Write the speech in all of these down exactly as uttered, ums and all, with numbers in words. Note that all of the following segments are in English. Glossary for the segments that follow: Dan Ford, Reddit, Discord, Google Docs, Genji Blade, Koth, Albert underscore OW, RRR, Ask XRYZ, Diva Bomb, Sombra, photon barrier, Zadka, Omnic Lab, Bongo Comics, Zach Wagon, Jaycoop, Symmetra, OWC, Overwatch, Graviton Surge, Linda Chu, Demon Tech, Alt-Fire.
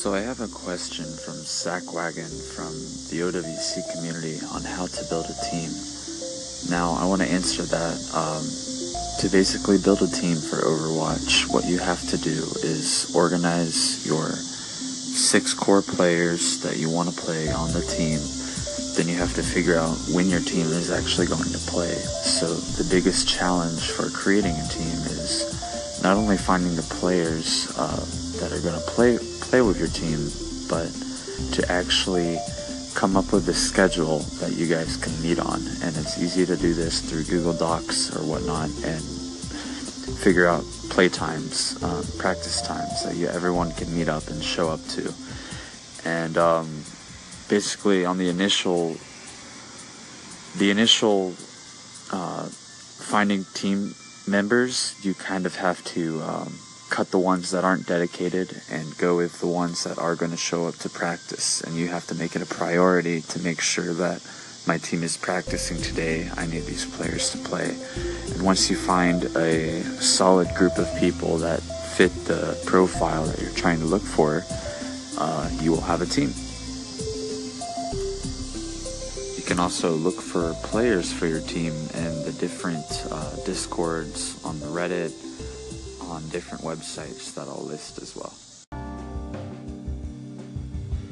So I have a question from Zach Wagon from the O W C community on how to build a team. Now, I want to answer that. Um, to basically build a team for Overwatch, what you have to do is organize your six core players that you want to play on the team. Then you have to figure out when your team is actually going to play. So the biggest challenge for creating a team is not only finding the players uh, that are going to play play with your team, but to actually come up with a schedule that you guys can meet on. And it's easy to do this through Google Docs or whatnot, and figure out play times, um, practice times that you, everyone can meet up and show up to. And um, basically, on the initial, the initial uh, finding team members, you kind of have to um, cut the ones that aren't dedicated and go with the ones that are going to show up to practice. And you have to make it a priority to make sure that my team is practicing today. I need these players to play. And once you find a solid group of people that fit the profile that you're trying to look for, uh, you will have a team. You can also look for players for your team in the different uh, Discords, on the Reddit, on different websites that I'll list as well.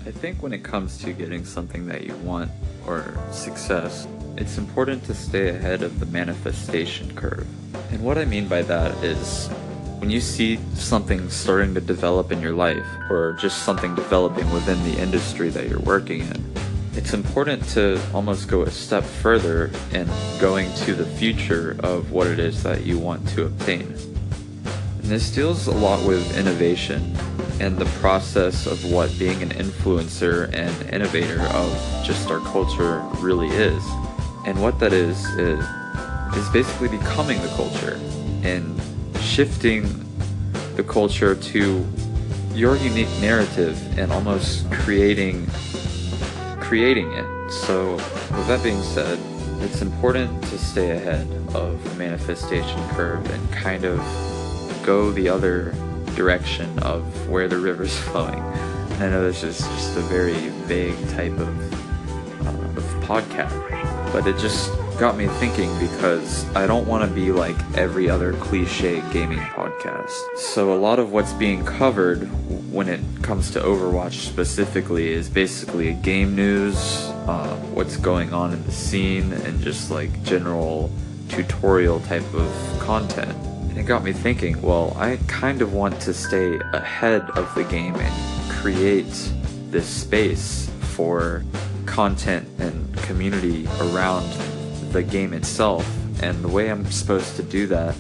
I think when it comes to getting something that you want or success, it's important to stay ahead of the manifestation curve. And what I mean by that is, when you see something starting to develop in your life, or just something developing within the industry that you're working in, it's important to almost go a step further in going to the future of what it is that you want to obtain. And this deals a lot with innovation and the process of what being an influencer and innovator of just our culture really is. And what that is, is, is basically becoming the culture and shifting the culture to your unique narrative and almost creating creating it. So with that being said, it's important to stay ahead of the manifestation curve and kind of go the other direction of where the river's flowing. And I know this is just a very vague type of, uh, of podcast, but it just got me thinking because I don't want to be like every other cliche gaming podcast. So a lot of what's being covered when it comes to Overwatch specifically is basically game news, uh, what's going on in the scene, and just like general tutorial type of content. And it got me thinking, well, I kind of want to stay ahead of the game and create this space for content and community around the game itself. And the way I'm supposed to do that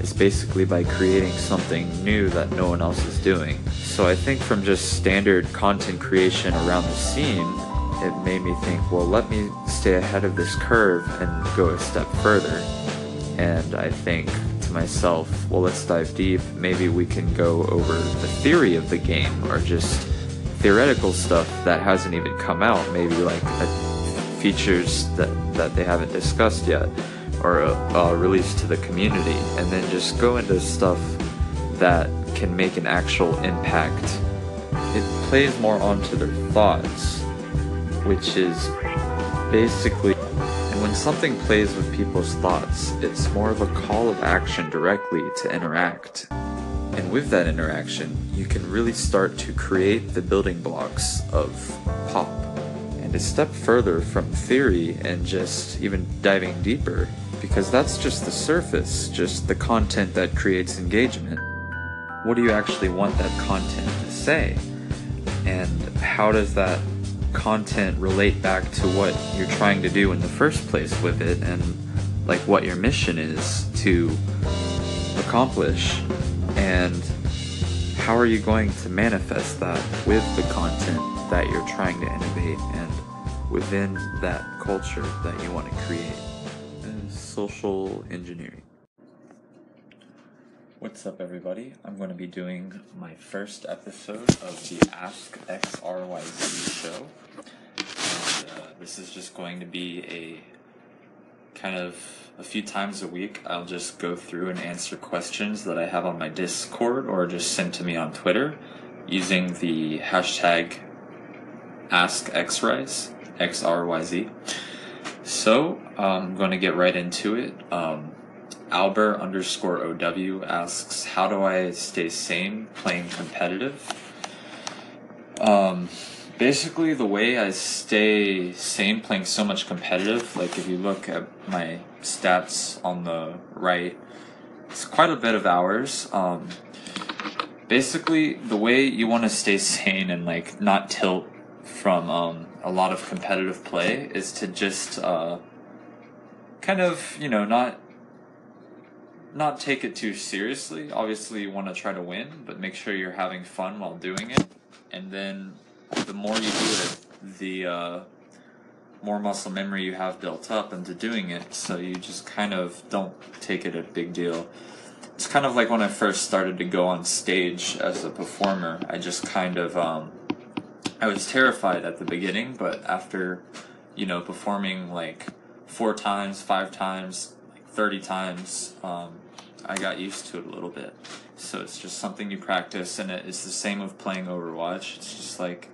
is basically by creating something new that no one else is doing. So I think from just standard content creation around the scene, it made me think, well, let me stay ahead of this curve and go a step further. And I think to myself, well, let's dive deep. Maybe we can go over the theory of the game, or just theoretical stuff that hasn't even come out, maybe like a, features that, that they haven't discussed yet, or uh, released to the community, and then just go into stuff that can make an actual impact. It plays more onto their thoughts, which is basically, and when something plays with people's thoughts, it's more of a call of action directly to interact. And with that interaction, you can really start to create the building blocks of pop. And a step further from theory and just even diving deeper, because that's just the surface, just the content that creates engagement. What do you actually want that content to say? And how does that content relate back to what you're trying to do in the first place with it, and like what your mission is to accomplish? And how are you going to manifest that with the content that you're trying to innovate and within that culture that you want to create? And social engineering. What's up, everybody? I'm going to be doing my first episode of the Ask X R Y Z show. And, uh, this is just going to be a kind of a few times a week. I'll just go through and answer questions that I have on my Discord or just send to me on Twitter. using the hashtag Ask XRYZ, X R Y Z. So um, I'm going to get right into it. Um, Albert underscore O W asks, how do I stay sane playing competitive? Um, basically, the way I stay sane playing so much competitive, like if you look at my stats on the right, it's quite a bit of hours. Um, basically, the way you want to stay sane and like not tilt from um, a lot of competitive play is to just uh, kind of, you know, not not take it too seriously. Obviously, you want to try to win, but make sure you're having fun while doing it. And then the more you do it, the uh, more muscle memory you have built up into doing it, so you just kind of don't take it a big deal. It's kind of like when I first started to go on stage as a performer, I just kind of, um, I was terrified at the beginning, but after, you know, performing like four times, five times, like thirty times, um, I got used to it a little bit. So it's just something you practice, and it's the same with playing Overwatch. It's just like,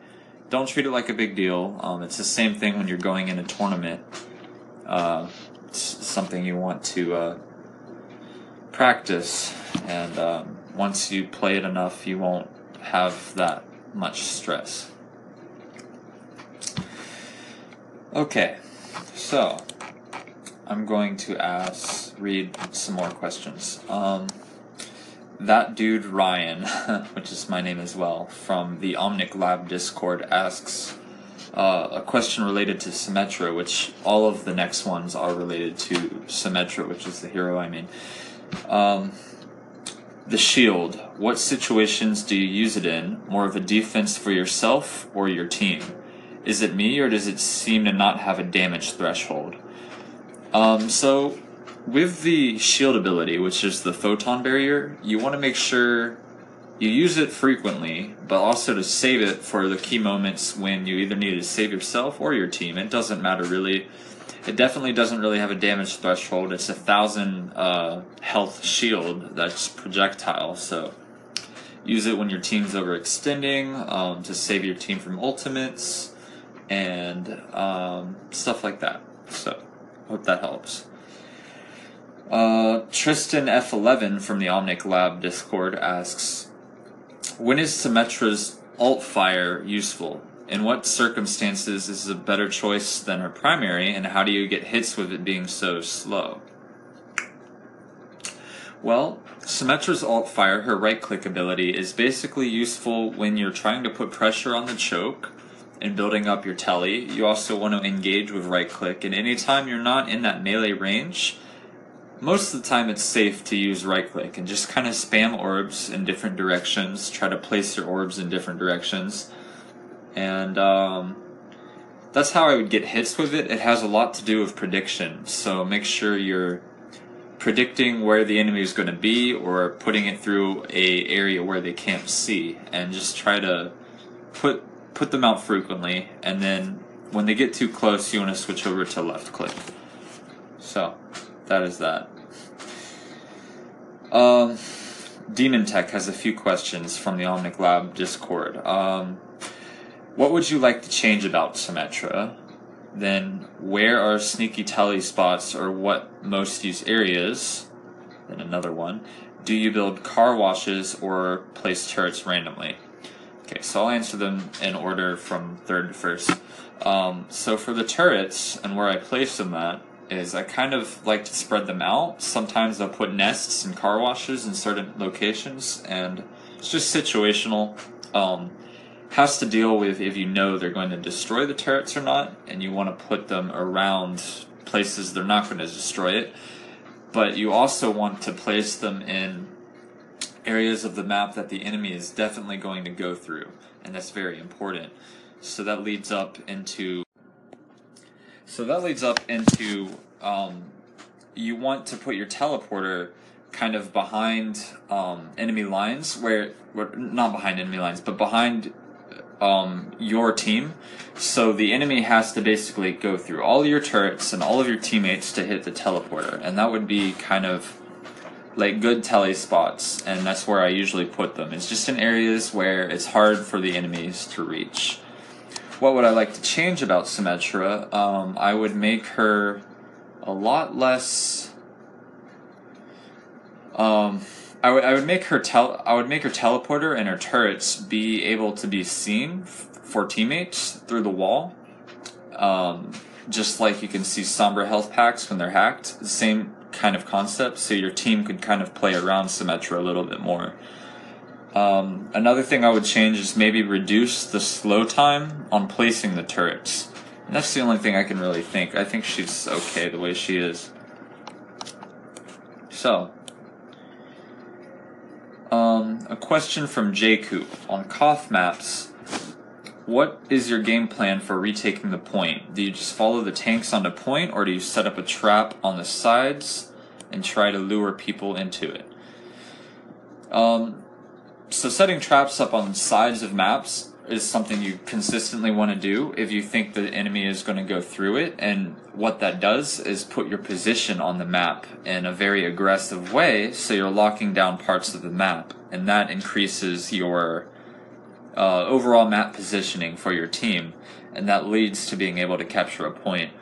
don't treat it like a big deal. Um, it's the same thing when you're going in a tournament. Uh, it's something you want to uh, practice, and um, once you play it enough, you won't have that much stress. Okay, so I'm going to ask, read some more questions. Um, That dude Ryan, which is my name as well, from the Omnic Lab Discord, asks uh, a question related to Symmetra, which all of the next ones are related to Symmetra, which is the hero I mean. Um, the shield, what situations do you use it in? More of a defense for yourself or your team? Is it me, or does it seem to not have a damage threshold? Um, so... With the shield ability, which is the photon barrier, you want to make sure you use it frequently, but also to save it for the key moments when you either need to save yourself or your team. It doesn't matter really. It definitely doesn't really have a damage threshold. It's a thousand uh, health shield that's projectile, so use it when your team's overextending, um, to save your team from ultimates, and um, stuff like that. So, hope that helps. Uh, Tristan F eleven from the Omnic Lab Discord asks, when is Symmetra's Alt-Fire useful? In what circumstances is it a better choice than her primary, and how do you get hits with it being so slow? Well, Symmetra's Alt-Fire, her right-click ability, is basically useful when you're trying to put pressure on the choke and building up your tele. You also want to engage with right-click, and anytime you're not in that melee range, most of the time it's safe to use right-click and just kind of spam orbs in different directions, try to place your orbs in different directions, and um, that's how I would get hits with it. It has a lot to do with prediction, so make sure you're predicting where the enemy is going to be or putting it through a area where they can't see, and just try to put, put them out frequently, and then when they get too close you want to switch over to left-click. So... that is that. Um, Demon Tech has a few questions from the Omnic Lab Discord. Um, what would you like to change about Symmetra? Then, where are sneaky tele spots, or what most use areas? Then another one. Do you build car washes or place turrets randomly? Okay, so I'll answer them in order from third to first. Um, so for the turrets and where I place them at, is I kind of like to spread them out. Sometimes I'll put nests and car washes in certain locations, and it's just situational. Um, has to deal with if you know they're going to destroy the turrets or not, and you want to put them around places they're not going to destroy it. But you also want to place them in areas of the map that the enemy is definitely going to go through, and that's very important. So that leads up into... So that leads up into, um, you want to put your teleporter kind of behind um, enemy lines, where, not behind enemy lines, but behind um, your team. So the enemy has to basically go through all your turrets and all of your teammates to hit the teleporter, and that would be kind of like good tele spots, and that's where I usually put them. It's just in areas where it's hard for the enemies to reach. What would I like to change about Symmetra? Um, I would make her a lot less. Um, I would I would make her tel I would make her teleporter and her turrets be able to be seen f for teammates through the wall. Um, just like you can see Sombra health packs when they're hacked. The same kind of concept, so your team could kind of play around Symmetra a little bit more. Um, another thing I would change is maybe reduce the slow time on placing the turrets. And that's the only thing I can really think. I think she's okay the way she is. So, um, a question from Jaycoop on Koth maps. What is your game plan for retaking the point? Do you just follow the tanks on the point, or do you set up a trap on the sides and try to lure people into it? Um, so setting traps up on the sides of maps is something you consistently want to do if you think the enemy is going to go through it, and what that does is put your position on the map in a very aggressive way, so you're locking down parts of the map, and that increases your Uh, overall map positioning for your team, and that leads to being able to capture a point.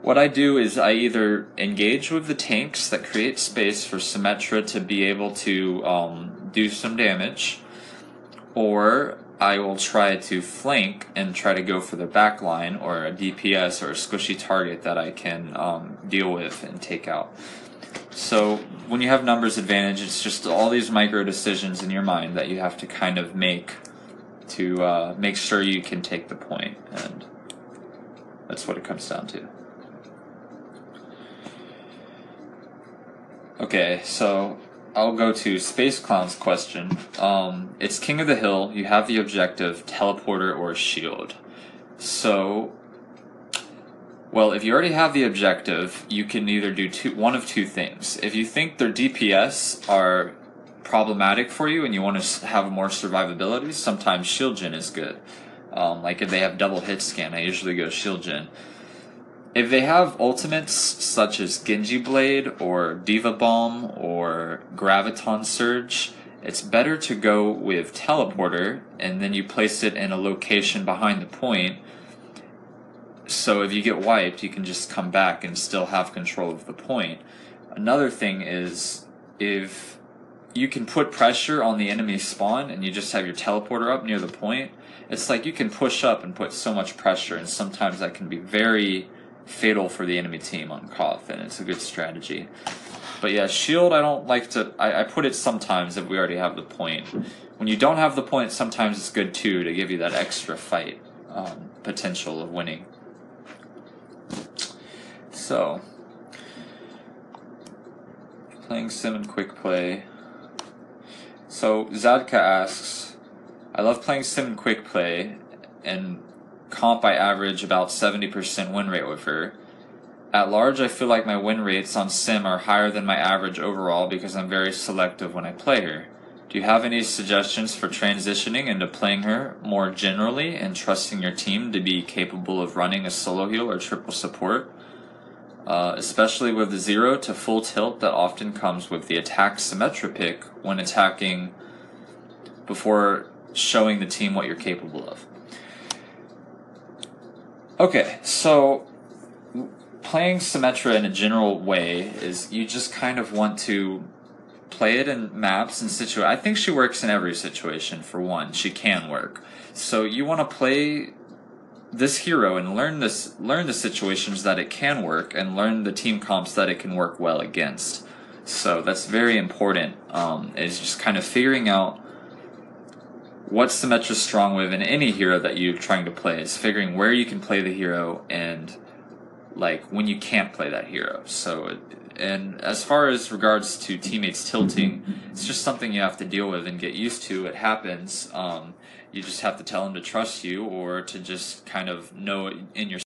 What I do is I either engage with the tanks that create space for Symmetra to be able to um, do some damage, or I will try to flank and try to go for the back line or a D P S or a squishy target that I can um, deal with and take out. So when you have numbers advantage, it's just all these micro decisions in your mind that you have to kind of make to uh, make sure you can take the point, and that's what it comes down to. Okay, so I'll go to Space Clown's question. Um, it's King of the Hill, you have the objective, teleporter or shield. So, well, if you already have the objective, you can either do two, one of two things. If you think their D P S are problematic for you and you want to have more survivability, sometimes shield gen is good. Um, like if they have double hit scan, I usually go shield gen. If they have ultimates such as Genji Blade or Diva Bomb or Graviton Surge, it's better to go with teleporter, and then you place it in a location behind the point, so if you get wiped you can just come back and still have control of the point. Another thing is, if you can put pressure on the enemy spawn and you just have your teleporter up near the point, it's like you can push up and put so much pressure, and sometimes that can be very fatal for the enemy team on Koth, and it's a good strategy. But yeah, shield, I don't like to, I, I put it sometimes if we already have the point. When you don't have the point, sometimes it's good too to give you that extra fight um, potential of winning. So, playing Sim and Quick Play. So Zadka asks, I love playing Sim and Quick Play, and comp I average about seventy percent win rate with her. At large, I feel like my win rates on Sim are higher than my average overall because I'm very selective when I play her. Do you have any suggestions for transitioning into playing her more generally and trusting your team to be capable of running a solo heal or triple support? Uh, especially with the zero to full tilt that often comes with the attack Symmetra pick when attacking before showing the team what you're capable of. Okay, so playing Symmetra in a general way is you just kind of want to play it in maps and situ- I think she works in every situation, for one. She can work. So you want to play this hero and learn this learn the situations that it can work, and learn the team comps that it can work well against. So that's very important, um, is just kind of figuring out what Symmetra's strong with in any hero that you're trying to play, is figuring where you can play the hero and like when you can't play that hero. So, and as far as regards to teammates tilting, it's just something you have to deal with and get used to. It happens. Um, You just have to tell them to trust you, or to just kind of know in your